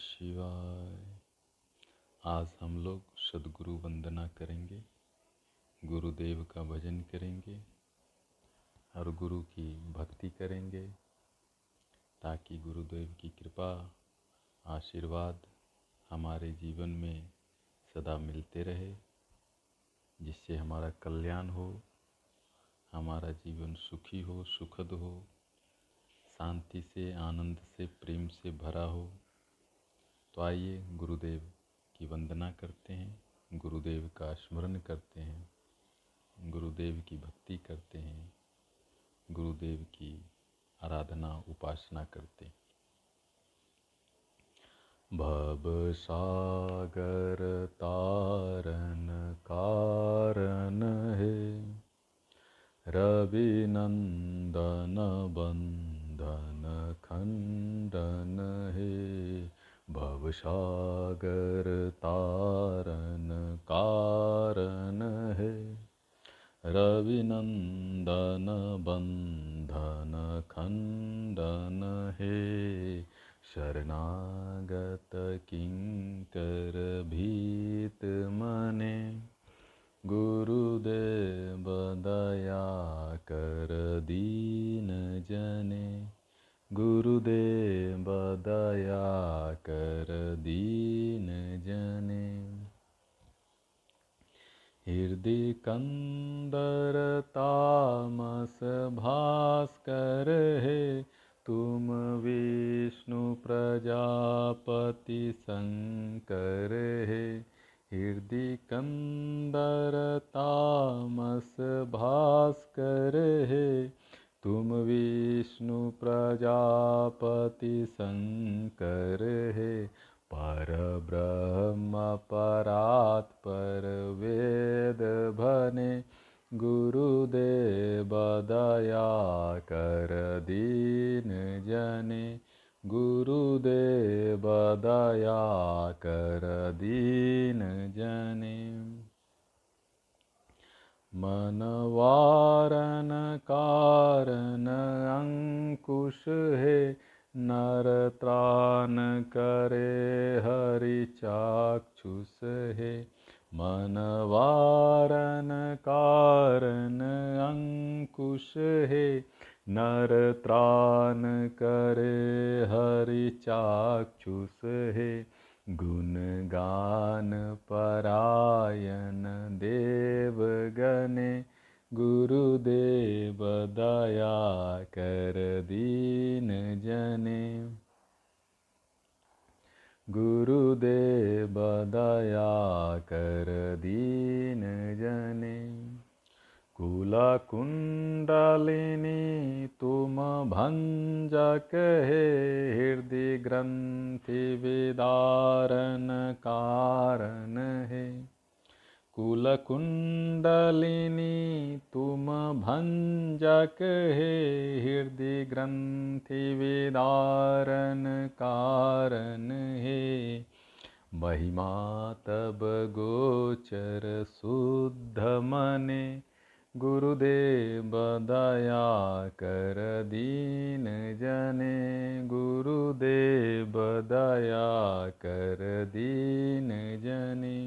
शिवाय। आज हम लोग सद्गुरु वंदना करेंगे, गुरुदेव का भजन करेंगे और गुरु की भक्ति करेंगे ताकि गुरुदेव की कृपा आशीर्वाद हमारे जीवन में सदा मिलते रहे, जिससे हमारा कल्याण हो, हमारा जीवन सुखी हो, सुखद हो, शांति से, आनंद से, प्रेम से भरा हो। तो आइए गुरुदेव की वंदना करते हैं, गुरुदेव का स्मरण करते हैं, गुरुदेव की भक्ति करते हैं, गुरुदेव की आराधना उपासना करते हैं। भव सागर तारन कारण है, रवि नंदन बंधन खंडन है। भव सागर तारन कारण है, रवि नंदन बंधन खंडन है। शरणागत किंकर भीत मने, गुरुदेव दया कर दीन जने। गुरुदेव दया कर दीन जने। हृदय कंदर तामस भास्कर है, तुम विष्णु प्रजापति शंकर हे। हृदय कंदर तामस भास्कर हे, तुम विष्णु प्रजापति शंकर हे। पर ब्रह्म परात्पर वेद भने, गुरुदेव दया कर दीन जने। गुरुदेव दया कर दीन जने। मन वारन कारण अंकुश है, नर त्राण करे हरि चाक्षुष है। मन वारन कारण अंकुश है, नर त्राण करे हरि चाक्षुष है। गुण गान परायण देव गणे, गुरुदेव दया कर दीन जने। गुरुदेव दया कर दीन जने। कुला कुंडलिनी तुम भंजक है, हृदय ग्रंथि विदारण कारण है। कुल कुंडलिनी तुम भंजक है, हृदय ग्रंथि विदारण कारण है। महिमा तब गोचर शुद्ध मने, गुरुदेव दया कर दीन जने। गुरुदेव दया कर दीन जने।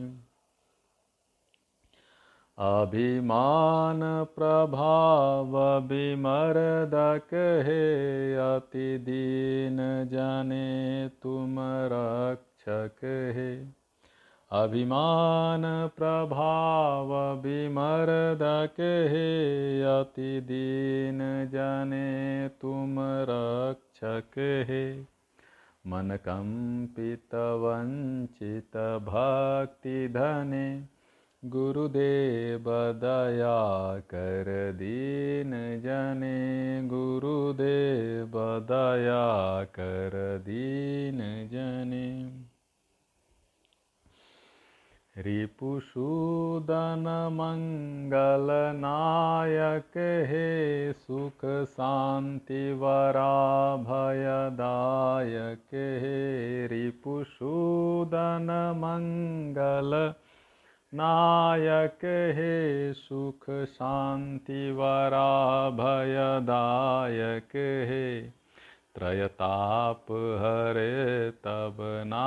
अभिमान प्रभाव विमर्दक है, अति दीन जाने तुम रक्षक है। अभिमान प्रभाव विमर्दक है, अति दीन जाने तुम रक्षक है। मन कंपित वंचित भक्ति धने, गुरुदेव दया कर दीन जने। गुरुदेव दया कर दीन जने। रिपुसूदन मंगल नायक हे, सुख शांति वरा भयदायक हे। रिपुसूदन मंगल नायक हे, सुख शांति वरा भयदायक हे। त्रयताप हरे तब ना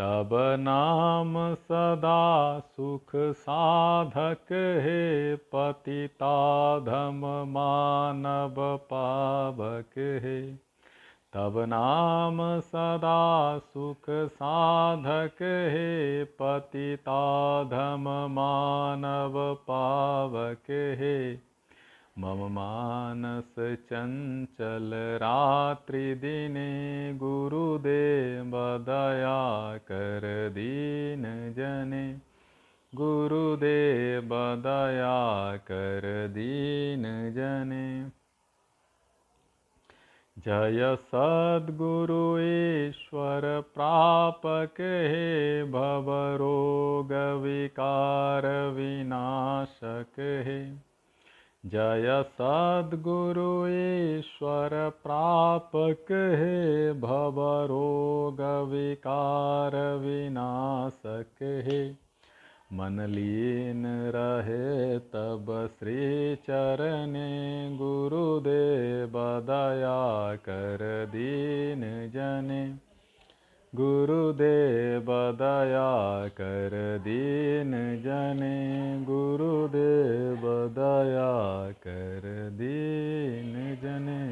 तब नाम सदा सुख साधक है, पतिताधम मानव पावक है। तब नाम सदा सुख साधक है, पतिताधम मानव पावक है। मम मानस चंचल रात्रि दिने, गुरुदेव दया कर दीन जने। गुरुदेव दया कर दीन जने। जय सद्गुरु ईश्वर प्रापक है, भव रोग विकार विनाशक है। जय सद्गुरु ईश्वर प्रापक है, भव रोग विकार विनाशक है। मन लीन रहे तब श्री चरणे, गुरुदेव दया कर दीन जने। गुरुदेव दया कर दीन जने। गुरुदेव दया कर दीन जने।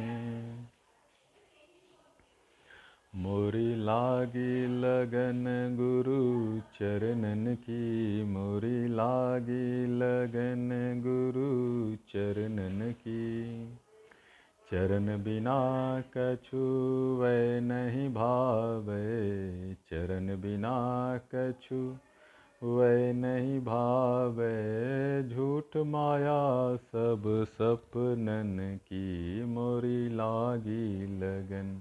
मोरी लागी लगन गुरु चरणन की, मोरी लागी लगन गुरु चरणन की। चरण बिना कछु वै नहीं भावे, चरण बिना कछु वै नहीं भावे। झूठ माया सब सपनन की, मोरी लागी लगन।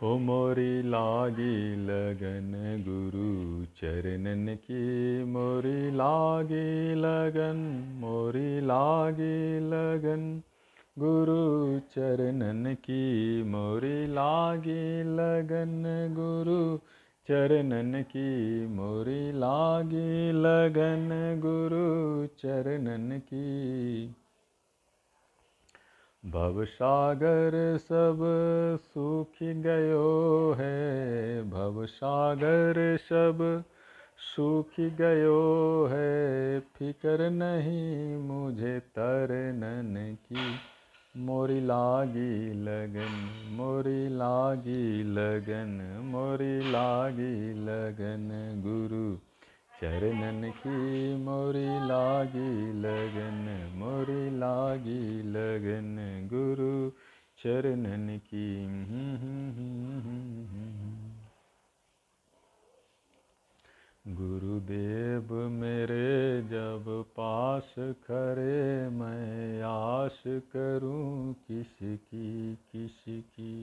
हो मोरी लागी लगन गुरु चरणन की, मोरी लागी लगन। मोरी लागी लगन गुरु चरणन की, मोरी लागी लगन गुरु चरणन की। मोरी लागी लगन गुरु चरणन की। भवसागर सब सूख गयो है, भवसागर सब सूख गयो है। फिक्र नहीं मुझे तरनन की, मोरी लागी लगन। मोरी लागी लगन। मोरी लागी लगन गुरु चरणन की, मोरी लागी लगन। मोरी लागी लगन गुरु चरणन की। गुरुदेव मेरे जब पास खड़े, मैं आस करूं किसकी किसकी।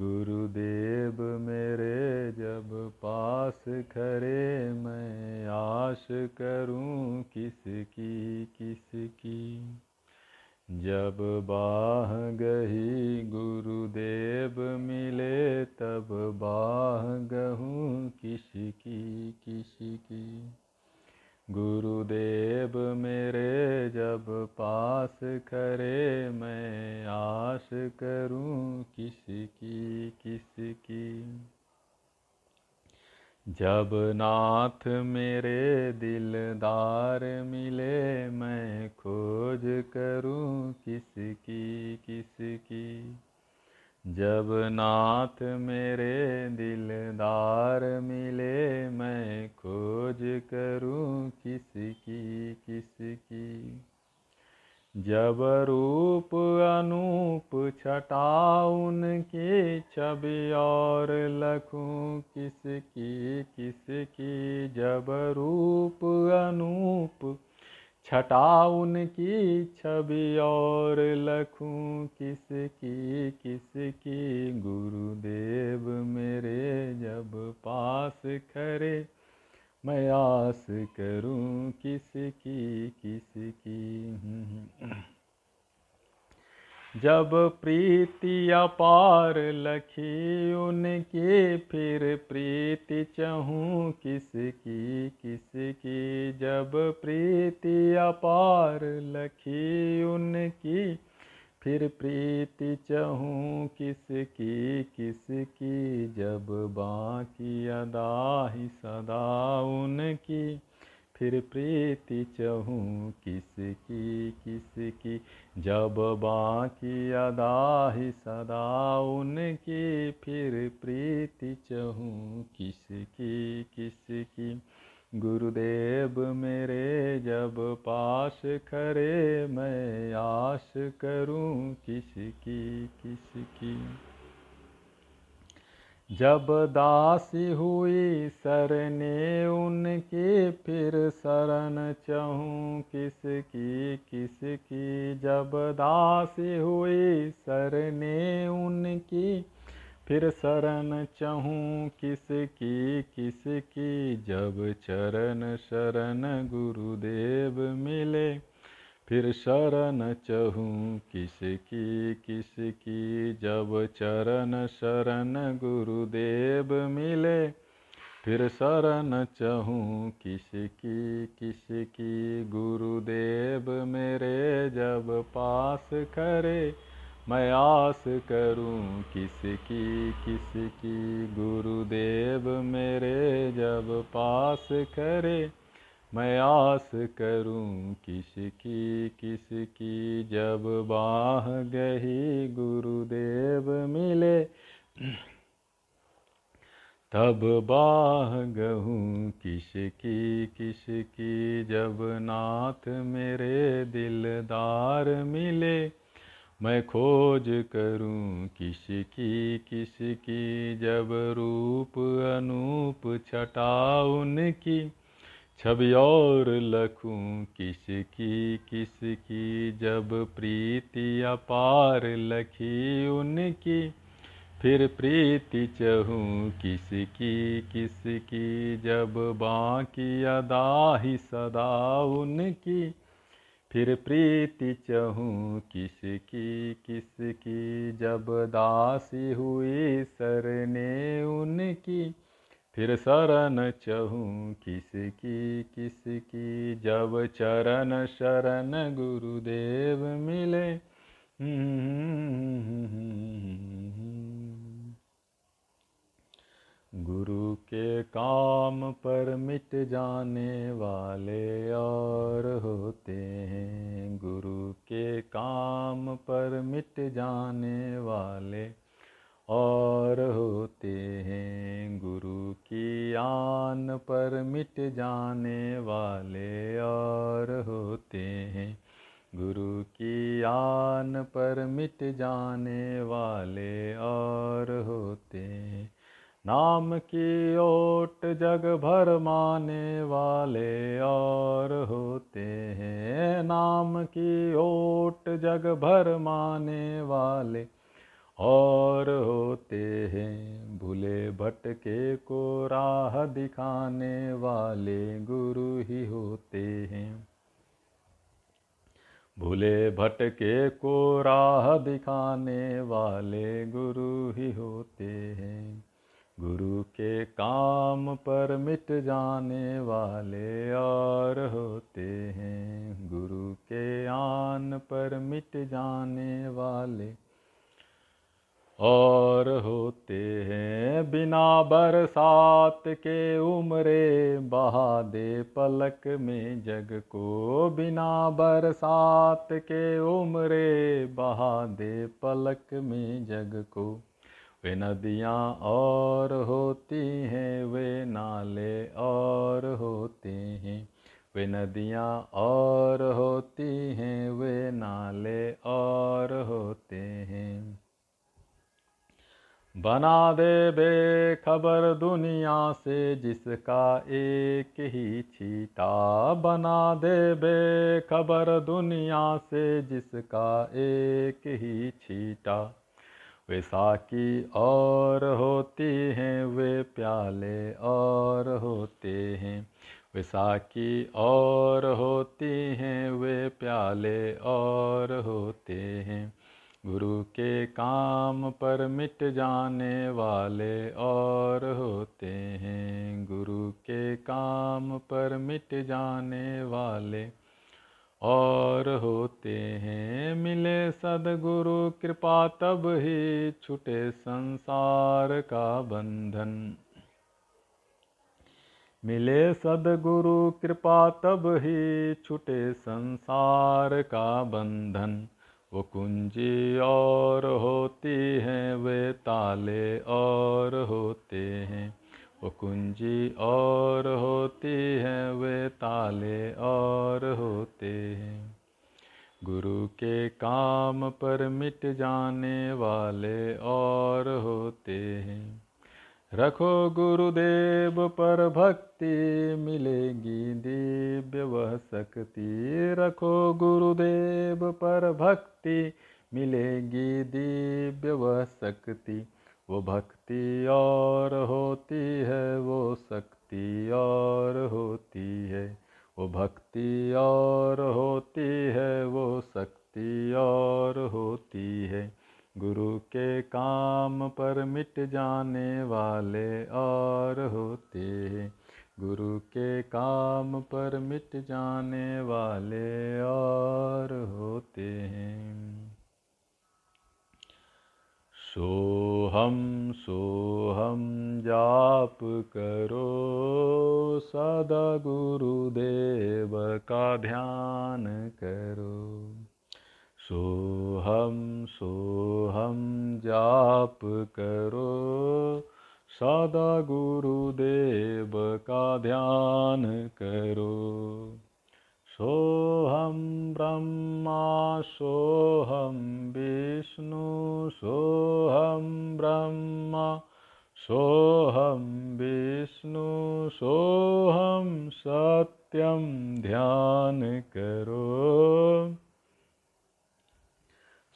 गुरुदेव मेरे जब पास खड़े, मैं आस करूं किसकी किसकी। जब बाह गही गुरुदेव मिले, तब बाह गहूँ किसकी किसकी। गुरुदेव मेरे जब पास खड़े, मैं आस करूँ किसकी किसकी। जब नाथ मेरे दिलदार मिले, मैं खोज करूं किसकी किसकी। जब नाथ मेरे दिलदार मिले, मैं खोज करूं किसकी किसकी। जब रूप अनूप छटा उनकी, छवि और लखूं किसकी किसकी। जब रूप अनूप छटा उनकी, छवि और लखूं किसकी किसकी। गुरुदेव मेरे जब पास खड़े, मैं आस करूं किसकी किसकी। जब प्रीति अपार लखी उनकी, फिर प्रीति चाहूं किसकी किसकी। जब प्रीति अपार लखी उनकी, फिर प्रीति चहूँ किसकी किसकी, जब बाकी अदा ही सदा उनकी। फिर प्रीति चहूँ किसकी किसकी, जब बाकी अदा ही सदा उनकी। फिर प्रीति चहूँ किसकी किसकी, गुरुदेव मेरे जब पास खरे, मैं आस करूं किसकी किसकी। जब दासी हुई सरने उनकी, फिर शरण चाहूं किसकी किसकी। जब दासी हुई सरने उनकी, फिर शरण चाहूँ किसकी किसकी। जब चरण शरण गुरुदेव मिले, फिर शरण चाहूँ किसकी किसकी। जब चरण शरण गुरुदेव मिले, फिर शरण चाहूँ किसकी किसकी। गुरुदेव मेरे जब पास करे, मैं आस करूं किसकी किसकी। गुरुदेव मेरे जब पास करे, मैं आस करूं किसकी किसकी। जब बाह गही गुरुदेव मिले, तब बाह गहूँ किसकी किसकी। जब नाथ मेरे दिलदार मिले, मैं खोज करूं किसकी किसकी। जब रूप अनूप छटा उनकी, छवि और लखूं किसकी किसकी। जब प्रीति अपार लखी उनकी, फिर प्रीति चहूँ किसकी किसकी। जब बाकी अदा ही सदा उनकी, फिर प्रीति चहूँ किसकी किसकी। जब दासी हुई सरने उनकी, फिर शरण चहूँ किसकी किसकी। जब चरण शरण गुरुदेव मिले, गुरु के काम पर मिट जाने वाले और होते हैं। गुरु के काम पर मिट जाने वाले और होते हैं। गुरु की आन पर मिट जाने वाले और होते हैं। गुरु की आन पर मिट जाने वाले और होते हैं। नाम की ओट जग भर माने वाले और होते हैं। नाम की ओट जग भर माने वाले और होते हैं। भूले भटके को राह दिखाने वाले गुरु ही होते हैं। भूले भटके को राह दिखाने वाले गुरु ही होते हैं। गुरु के काम पर मिट जाने वाले और होते हैं। गुरु के आन पर मिट जाने वाले और होते हैं। बिना बरसात के उमरे बहा दे पलक में जग को। बिना बरसात के उमरे बहा दे पलक में जग को। वे नदियाँ और होती हैं, वे नाले और होते हैं। वे नदियाँ और होती हैं, वे नाले और होते हैं। बना दे बेखबर दुनिया से जिसका एक ही छींटा। बना दे बेखबर दुनिया से जिसका एक ही छींटा। वे साकी और होती हैं, वे प्याले और होते हैं। वे साकी और होती हैं, वे प्याले और होते हैं। गुरु के काम पर मिट जाने वाले और होते हैं। गुरु के काम पर मिट जाने वाले और होते हैं मिले सदगुरु कृपा तब ही छूटे संसार का बंधन। मिले सदगुरु कृपा तब ही छूटे संसार का बंधन। वो कुंजी और होती हैं, वे ताले और होते हैं। वो कुंजी और होती हैं, वे ताले और होते हैं। गुरु के काम पर मिट जाने वाले और होते हैं। रखो गुरुदेव पर भक्ति, मिलेगी दिव्य वह शक्ति। रखो गुरुदेव पर भक्ति, मिलेगी दिव्य वह शक्ति। वो भक्ति और होती है, वो शक्ति और होती है। वो भक्ति और होती है, वो शक्ति और होती है। गुरु के काम पर मिट जाने वाले और होते हैं। गुरु के काम पर मिट जाने वाले और होते हैं। सोहम जाप करो सदा गुरुदेव का ध्यान करो। सोहम जाप करो सदा गुरुदेव का ध्यान करो। सोहम ब्रह्मा सोहम विष्णु सोहम विष्णु सोहम सत्यम ध्यान करो।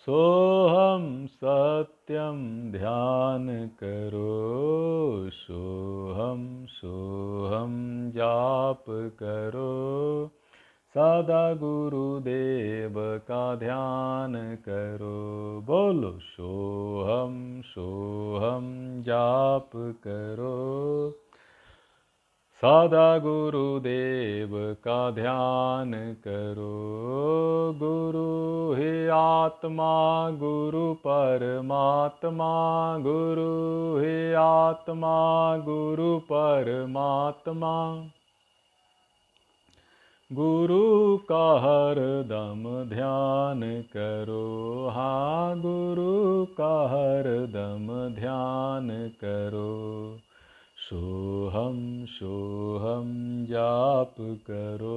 सोहम सत्यम ध्यान करो। सोहम जाप करो सदा गुरुदेव का ध्यान करो। बोलो सोहम जाप करो सदा गुरुदेव का ध्यान करो। गुरु ही आत्मा गुरु परमात्मा। गुरु ही आत्मा गुरु परमात्मा। गुरु का हर दम ध्यान करो। हाँ, गुरु का हर दम ध्यान करो। सोहम जाप करो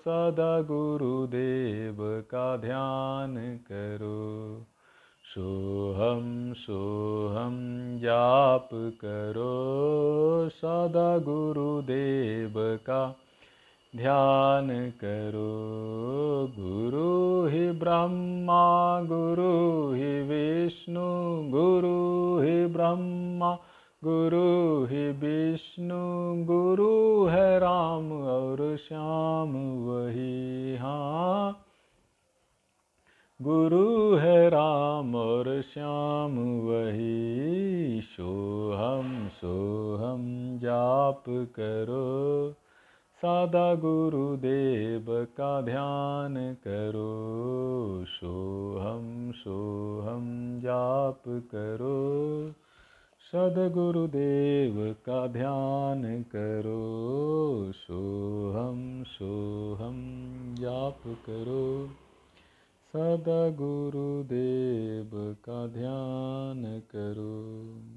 सदा गुरुदेव का ध्यान करो। सोहम जाप करो सदा गुरुदेव का ध्यान करो। गुरु ही ब्रह्मा गुरु ही विष्णु। गुरु ही ब्रह्मा गुरु ही विष्णु। गुरु है राम और श्याम वही। हाँ, गुरु है राम और श्याम वही। सोहम जाप करो सदा गुरुदेव का ध्यान करो। सोहम जाप करो सदा गुरुदेव का ध्यान करो। सोहम जाप करो सदा गुरुदेव का ध्यान करो।